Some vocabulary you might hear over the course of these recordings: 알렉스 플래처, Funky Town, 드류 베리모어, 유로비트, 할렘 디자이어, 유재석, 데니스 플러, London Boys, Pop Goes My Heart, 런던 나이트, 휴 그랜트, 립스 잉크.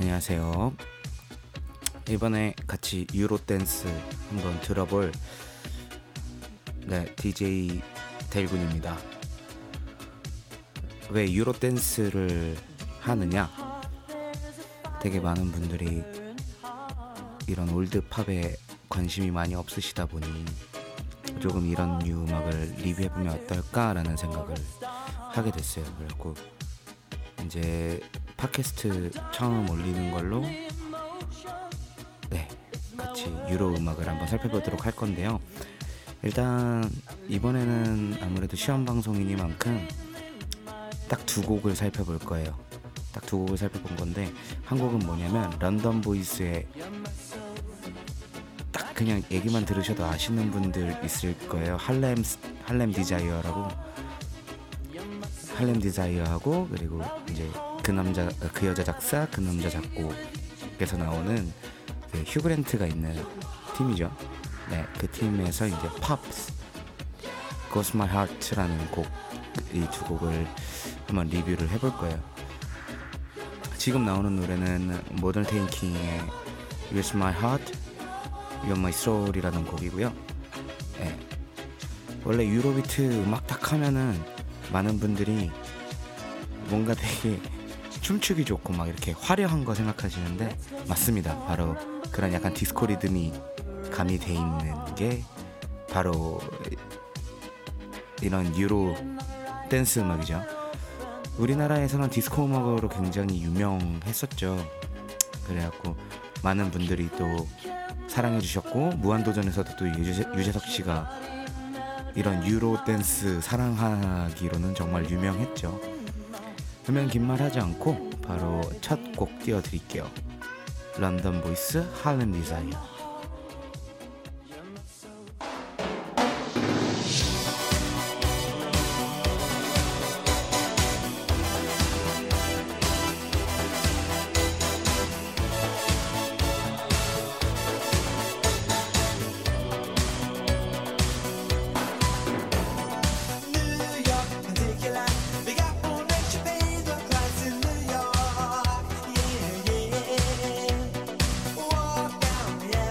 안녕하세요. 이번에 같이 유로댄스 한번 들어볼 DJ 델군입니다. 왜 유로댄스를 하느냐? 되게 많은 분들이 이런 올드팝에 관심이 많이 없으시다 보니 조금 이런 뉴 음악을 리뷰해보면 어떨까라는 생각을 하게 됐어요. 그래서 이제 팟캐스트 처음 올리는 걸로 같이 유로 음악을 한번 살펴보도록 할 건데요. 일단 이번에는 아무래도 시험 방송이니만큼 딱 두 곡을 살펴볼 거예요. 딱 두 곡을 살펴본 건데 한 곡은 뭐냐면 런던 보이스의 딱 그냥 얘기만 들으셔도 아시는 분들 있을 거예요. 할렘 디자이어라고, 할렘 디자이어하고 그리고 이제 그 여자 작사 그 남자 작곡에서 나오는 그 휴 그랜트가 있는 팀이죠. 네, 그 팀에서 이제 Pop Goes My Heart라는 곡, 이 두 곡을 한번 리뷰를 해볼 거예요. 지금 나오는 노래는 모던 테이킹의 With My Heart, You're My Soul이라는 곡이고요. 네. 원래 유로비트 음악 딱 하면은 많은 분들이 뭔가 되게 춤추기 좋고 막 이렇게 화려한 거 생각하시는데 맞습니다. 바로 그런 약간 디스코 리듬이 가미돼 있는 게 바로 이런 유로 댄스 음악이죠. 우리나라에서는 디스코 음악으로 굉장히 유명했었죠. 그래갖고 많은 분들이 또 사랑해 주셨고, 무한도전에서도 또 유재석 씨가 이런 유로 댄스 사랑하기로는 정말 유명했죠. 그러면 긴 말 하지 않고 바로 첫 곡 띄워드릴게요. 런던 보이스 할렘 디자이어. Yeah.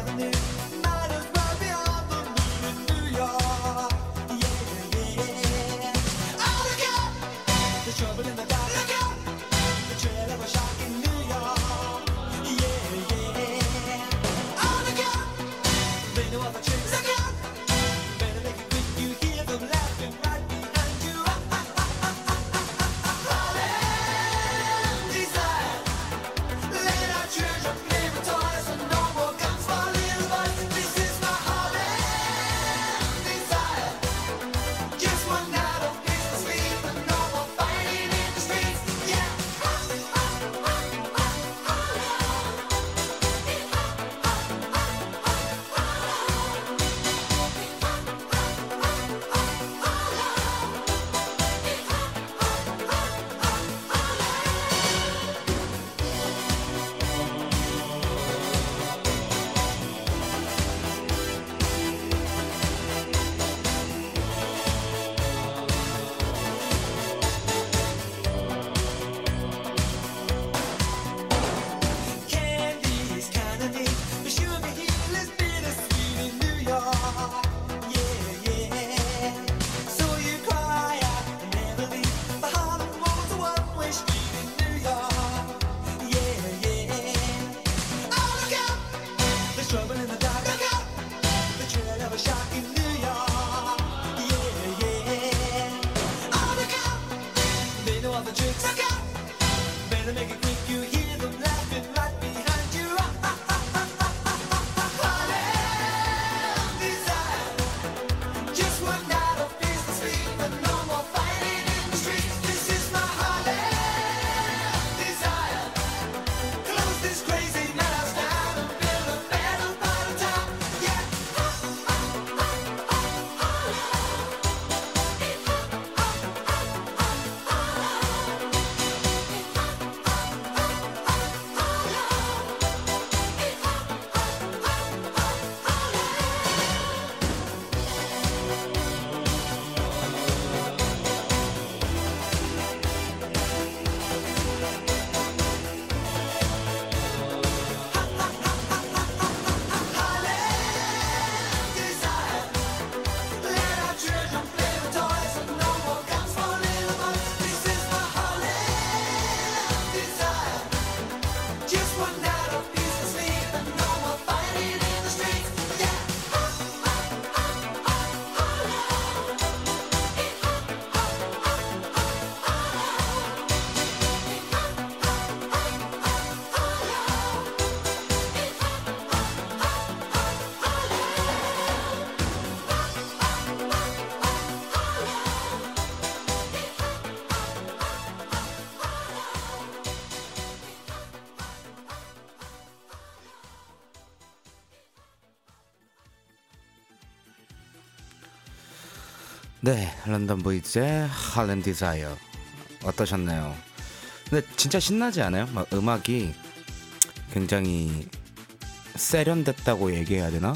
네, 런던 보이즈의 할렘 디자이어 어떠셨나요? 근데 진짜 신나지 않아요? 막 음악이 굉장히 세련됐다고 얘기해야 되나?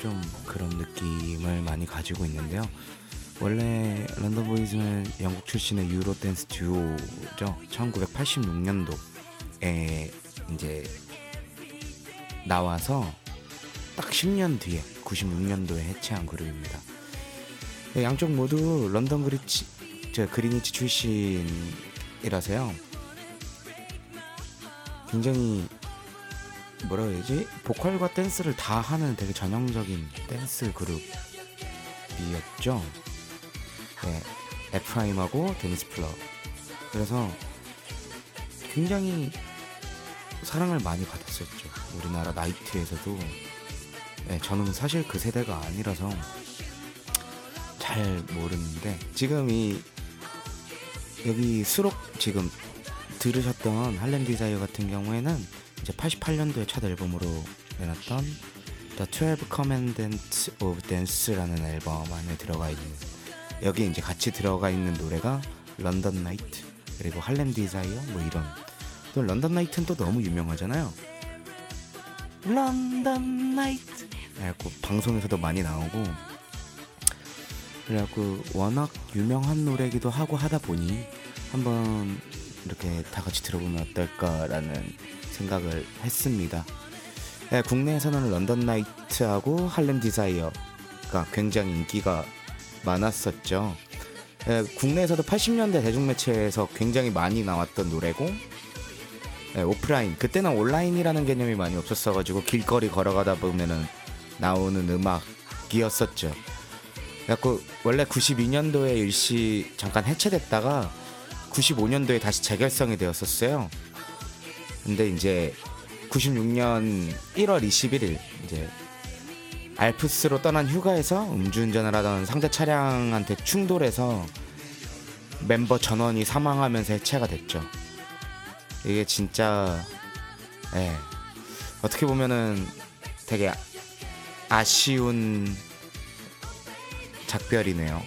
좀 그런 느낌을 많이 가지고 있는데요. 원래 런던 보이즈는 영국 출신의 유로 댄스 듀오죠. 1986년도에 이제 나와서 딱 10년 뒤에 96년도에 해체한 그룹입니다. 양쪽 모두 런던 그리니치 출신이라서요. 굉장히 뭐라 해야지? 보컬과 댄스를 다 하는 되게 전형적인 댄스 그룹이었죠. 네, 에프라임하고 데니스 플러. 그래서 굉장히 사랑을 많이 받았었죠. 우리나라 나이트에서도. 네, 저는 사실 그 세대가 아니라서 잘 모르는데, 지금 이 여기 수록 지금 들으셨던 할렘 디자이어 같은 경우에는 이제 88년도에 첫 앨범으로 내놨던 The 12 Commandments of Dance라는 앨범 안에 들어가 있는, 여기 이제 같이 들어가 있는 노래가 런던 나이트, 그리고 할렘 디자이어 뭐 이런. 또 런던 나이트는 또 너무 유명하잖아요. 런던 나이트 그래갖고 방송에서도 많이 나오고, 그래갖고 워낙 유명한 노래기도 하고 하다 보니 한번 이렇게 다 같이 들어보면 어떨까라는 생각을 했습니다. 네, 국내에서는 런던 나이트하고 할렘 디자이어가 굉장히 인기가 많았었죠. 네, 국내에서도 80년대 대중매체에서 굉장히 많이 나왔던 노래고, 네, 오프라인, 그때는 온라인이라는 개념이 많이 없었어가지고 길거리 걸어가다 보면은 나오는 음악이었었죠. 그래갖고 원래 92년도에 일시 잠깐 해체됐다가 95년도에 다시 재결성이 되었었어요. 근데 이제 96년 1월 21일 이제 알프스로 떠난 휴가에서 음주운전을 하던 상대 차량한테 충돌해서 멤버 전원이 사망하면서 해체가 됐죠. 이게 진짜 어떻게 보면은 되게 아쉬운 작별이네요.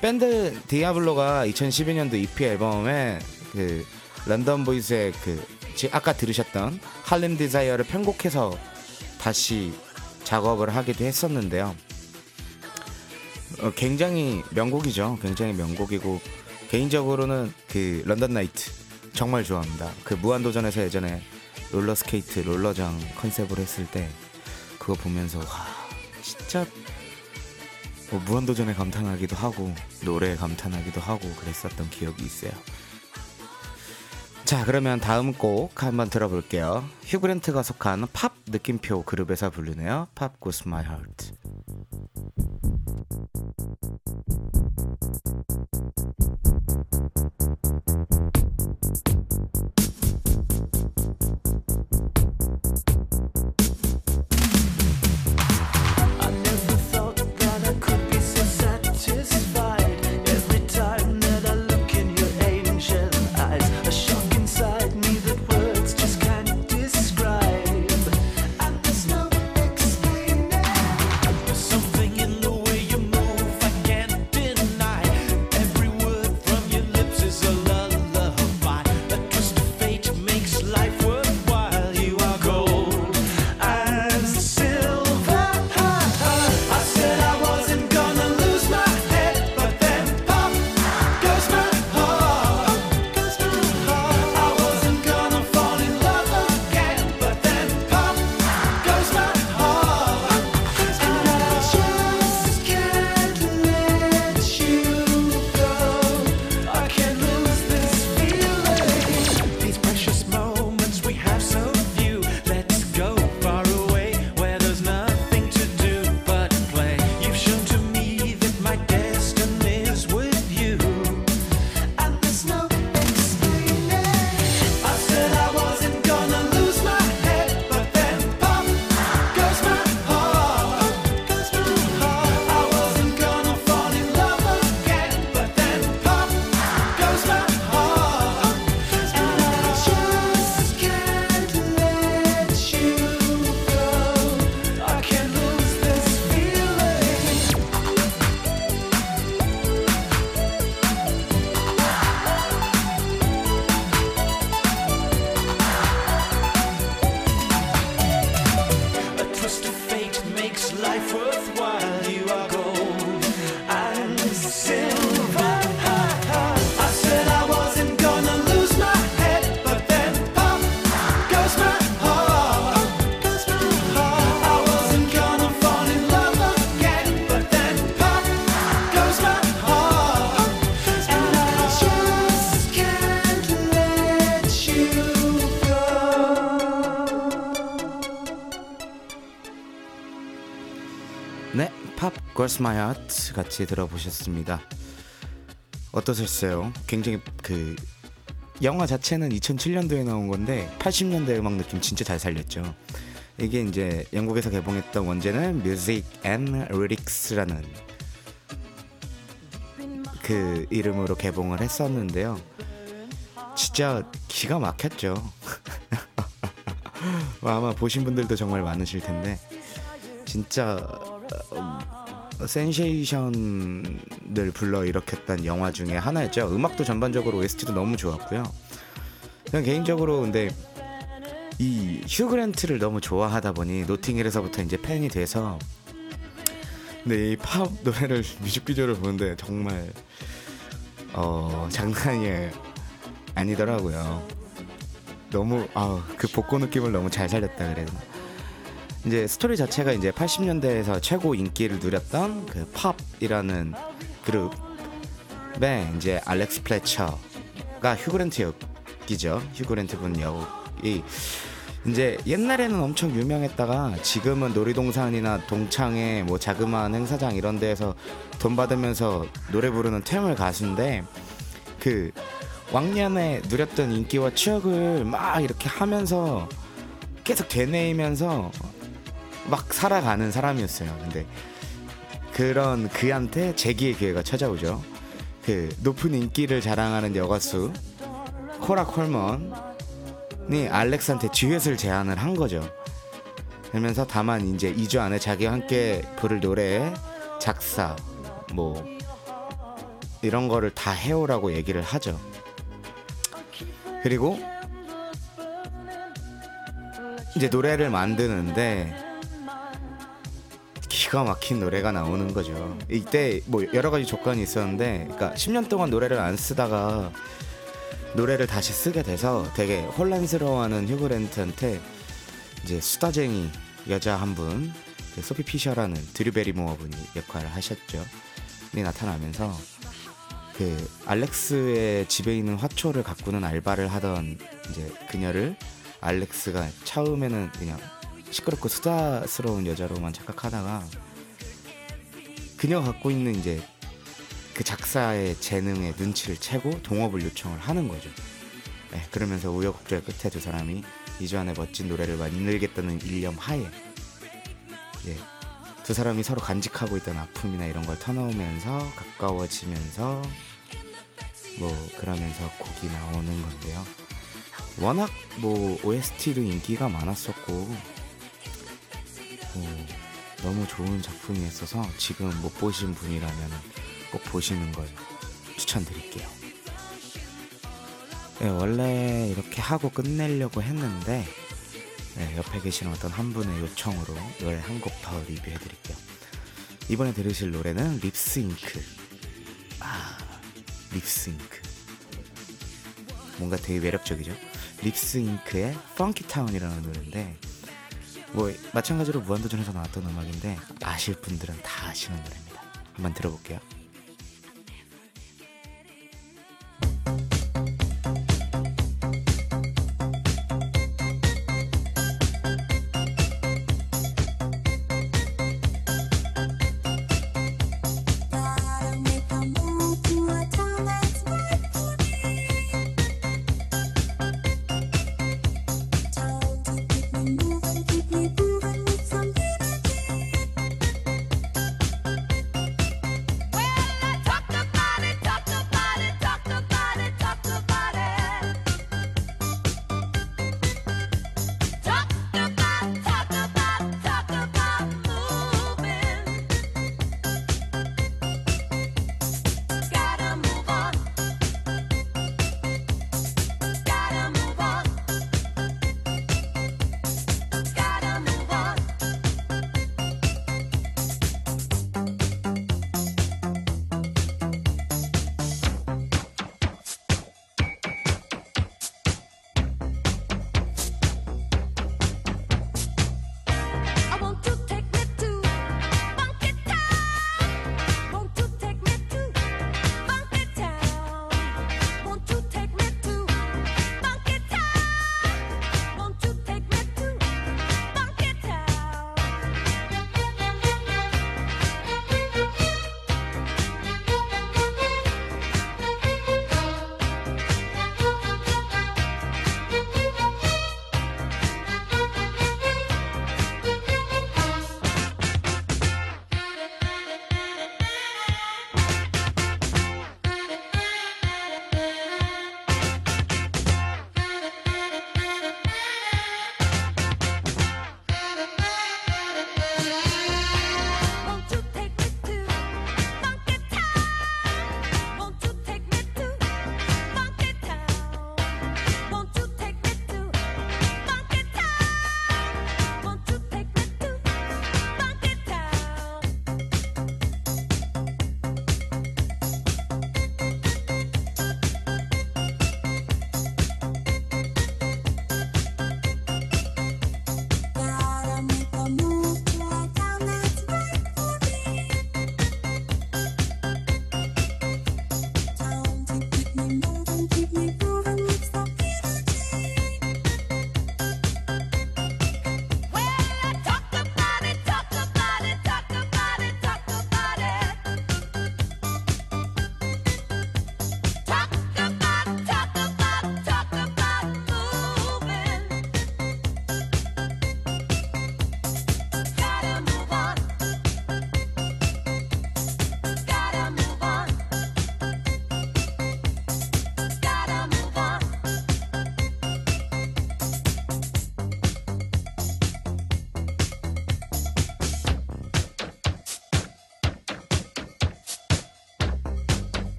밴드 디아블로가 2012년도 EP 앨범에 그 런던 보이즈의 그 아까 들으셨던 할렘 디자이어를 편곡해서 다시 작업을 하기도 했었는데요. 굉장히 명곡이죠. 굉장히 명곡이고, 개인적으로는 그 런던 나이트 정말 좋아합니다. 그 무한도전에서 예전에 롤러스케이트 롤러장 컨셉으로 했을 때 그거 보면서 와 진짜 무한도전에 감탄하기도 하고 노래에 감탄하기도 하고 그랬었던 기억이 있어요. 자, 그러면 다음 곡 한번 들어볼게요. 휴 그랜트가 속한 팝 느낌표 그룹에서 부르네요. Pop Goes My Heart. 네, Pop Goes My Heart 같이 들어보셨습니다. 어떠셨어요? 굉장히 그 영화 자체는 2007년도에 나온 건데 80년대 음악 느낌 진짜 잘 살렸죠. 이게 이제 영국에서 개봉했던 원제는 Music and Lyrics라는 그 이름으로 개봉을 했었는데요. 진짜 기가 막혔죠. 아마 보신 분들도 정말 많으실 텐데 진짜 센세이션을 불러일으켰던 영화 중에 하나였죠. 음악도 전반적으로 OST도 너무 좋았고요. 저는 개인적으로 근데 이 휴 그랜트를 너무 좋아하다 보니 노팅힐에서부터 이제 팬이 돼서 근데 이 팝 노래를 뮤직비디오를 보는데 정말 장난이 아니더라고요. 너무 그 복고 느낌을 너무 잘 살렸다 그래요. 이제 스토리 자체가 이제 80년대에서 최고 인기를 누렸던 그 팝이라는 그룹의 이제 알렉스 플래처가 휴 그랜트 역이죠. 휴 그랜트 분 역이 이제 옛날에는 엄청 유명했다가 지금은 놀이동산이나 동창회 뭐 자그마한 행사장 이런 데에서 돈 받으면서 노래 부르는 퇴물 가수인데 그 왕년에 누렸던 인기와 추억을 막 이렇게 하면서 계속 되뇌이면서 막 살아가는 사람이었어요. 근데 그런 그한테 재기의 기회가 찾아오죠. 그 높은 인기를 자랑하는 여가수 코라 콜먼이 알렉스한테 듀엣을 제안을 한 거죠. 그러면서 다만 이제 2주 안에 자기와 함께 부를 노래의 작사 뭐 이런 거를 다 해오라고 얘기를 하죠. 그리고 이제 노래를 만드는데 기가 막힌 노래가 나오는 거죠. 이때 뭐 여러 가지 조건이 있었는데 그러니까 10년 동안 노래를 안 쓰다가 노래를 다시 쓰게 돼서 되게 혼란스러워하는 휴 그랜트한테 이제 수다쟁이 여자 한 분, 소피 피셔라는 드류 베리모어 분이 역할을 하셨죠. 이 나타나면서 그 알렉스의 집에 있는 화초를 가꾸는 알바를 하던 이제 그녀를 알렉스가 처음에는 그냥 시끄럽고 수다스러운 여자로만 착각하다가 그녀가 갖고 있는 이제 그 작사의 재능에 눈치를 채고 동업을 요청을 하는 거죠. 네, 그러면서 우여곡절 끝에 두 사람이 2주 안에 멋진 노래를 만들겠다는 일념 하에 두 사람이 서로 간직하고 있던 아픔이나 이런 걸 터놓으면서 가까워지면서 뭐 그러면서 곡이 나오는 건데요. 워낙 뭐 OST도 인기가 많았었고 너무 좋은 작품이었어서 지금 못 보신 분이라면 꼭 보시는 걸 추천드릴게요. 네, 원래 이렇게 하고 끝내려고 했는데 네, 옆에 계시는 어떤 한 분의 요청으로 노래 한 곡 더 리뷰해드릴게요. 이번에 들으실 노래는 립스 잉크. 립스 잉크 뭔가 되게 매력적이죠. 립스 잉크의 Funky Town이라는 노래인데 뭐 마찬가지로 무한도전에서 나왔던 음악인데 아실 분들은 다 아시는 노래입니다. 한번 들어볼게요.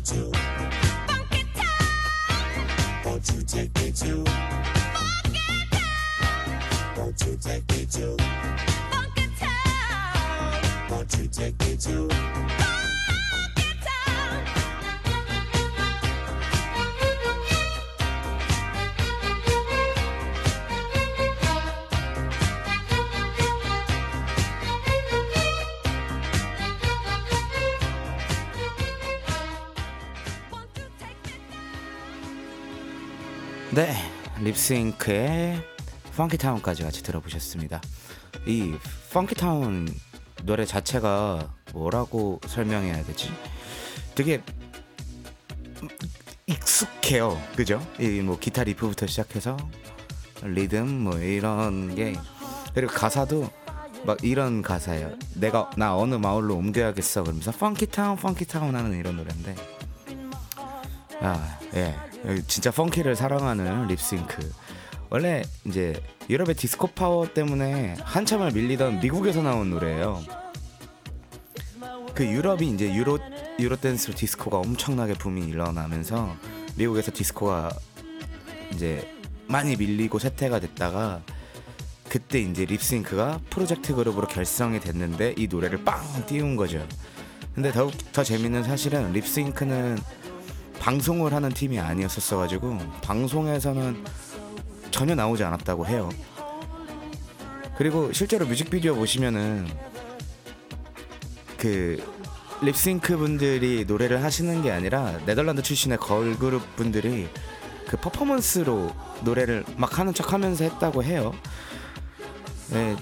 me to Funky Town? Won't you take me to Funky Town? Won't you take me to Funky Town? Won't you take me to Funky Town? 네, 립싱크의 펑키타운까지 같이 들어보셨습니다. 이 펑키타운 노래 자체가 뭐라고 설명해야 되지? 되게 익숙해요, 그죠? 이 뭐 기타 리프부터 시작해서 리듬 뭐 이런 게, 그리고 가사도 막 이런 가사예요. 내가 나 어느 마을로 옮겨야겠어 그러면서 펑키타운 펑키타운 하는 이런 노래인데, 아 예. 진짜 펑키를 사랑하는 립싱크. 원래 이제 유럽의 디스코 파워 때문에 한참을 밀리던 미국에서 나온 노래예요. 그 유럽이 이제 유로 댄스 디스코가 엄청나게 붐이 일어나면서 미국에서 디스코가 이제 많이 밀리고 쇠퇴가 됐다가, 그때 이제 립싱크가 프로젝트 그룹으로 결성이 됐는데 이 노래를 빵 띄운 거죠. 근데 더욱 더 재밌는 사실은 립싱크는 방송을 하는 팀이 아니었었어가지고 방송에서는 전혀 나오지 않았다고 해요. 그리고 실제로 뮤직비디오 보시면은 그 립싱크 분들이 노래를 하시는 게 아니라 네덜란드 출신의 걸그룹 분들이 그 퍼포먼스로 노래를 막 하는 척하면서 했다고 해요. 네,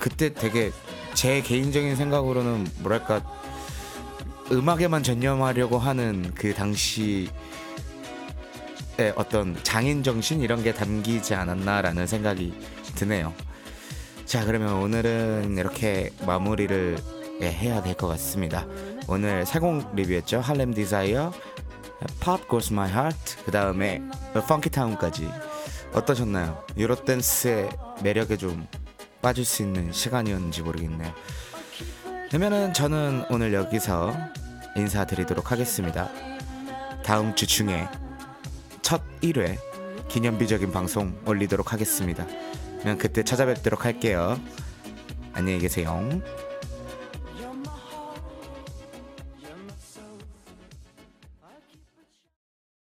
그때 되게 제 개인적인 생각으로는 뭐랄까, 음악에만 전념하려고 하는 그 당시의 어떤 장인정신 이런 게 담기지 않았나라는 생각이 드네요. 자, 그러면 오늘은 이렇게 마무리를 해야 될 것 같습니다. 오늘 세 곡 리뷰했죠. 할렘 디자이어, Pop Goes My Heart, 그 다음에 Funky Town까지. 어떠셨나요? 유로댄스의 매력에 좀 빠질 수 있는 시간이었는지 모르겠네요. 그러면은 저는 오늘 여기서 인사드리도록 하겠습니다. 다음 주 중에 첫 1회 기념비적인 방송 올리도록 하겠습니다. 그냥 그때 찾아뵙도록 할게요. 안녕히 계세요.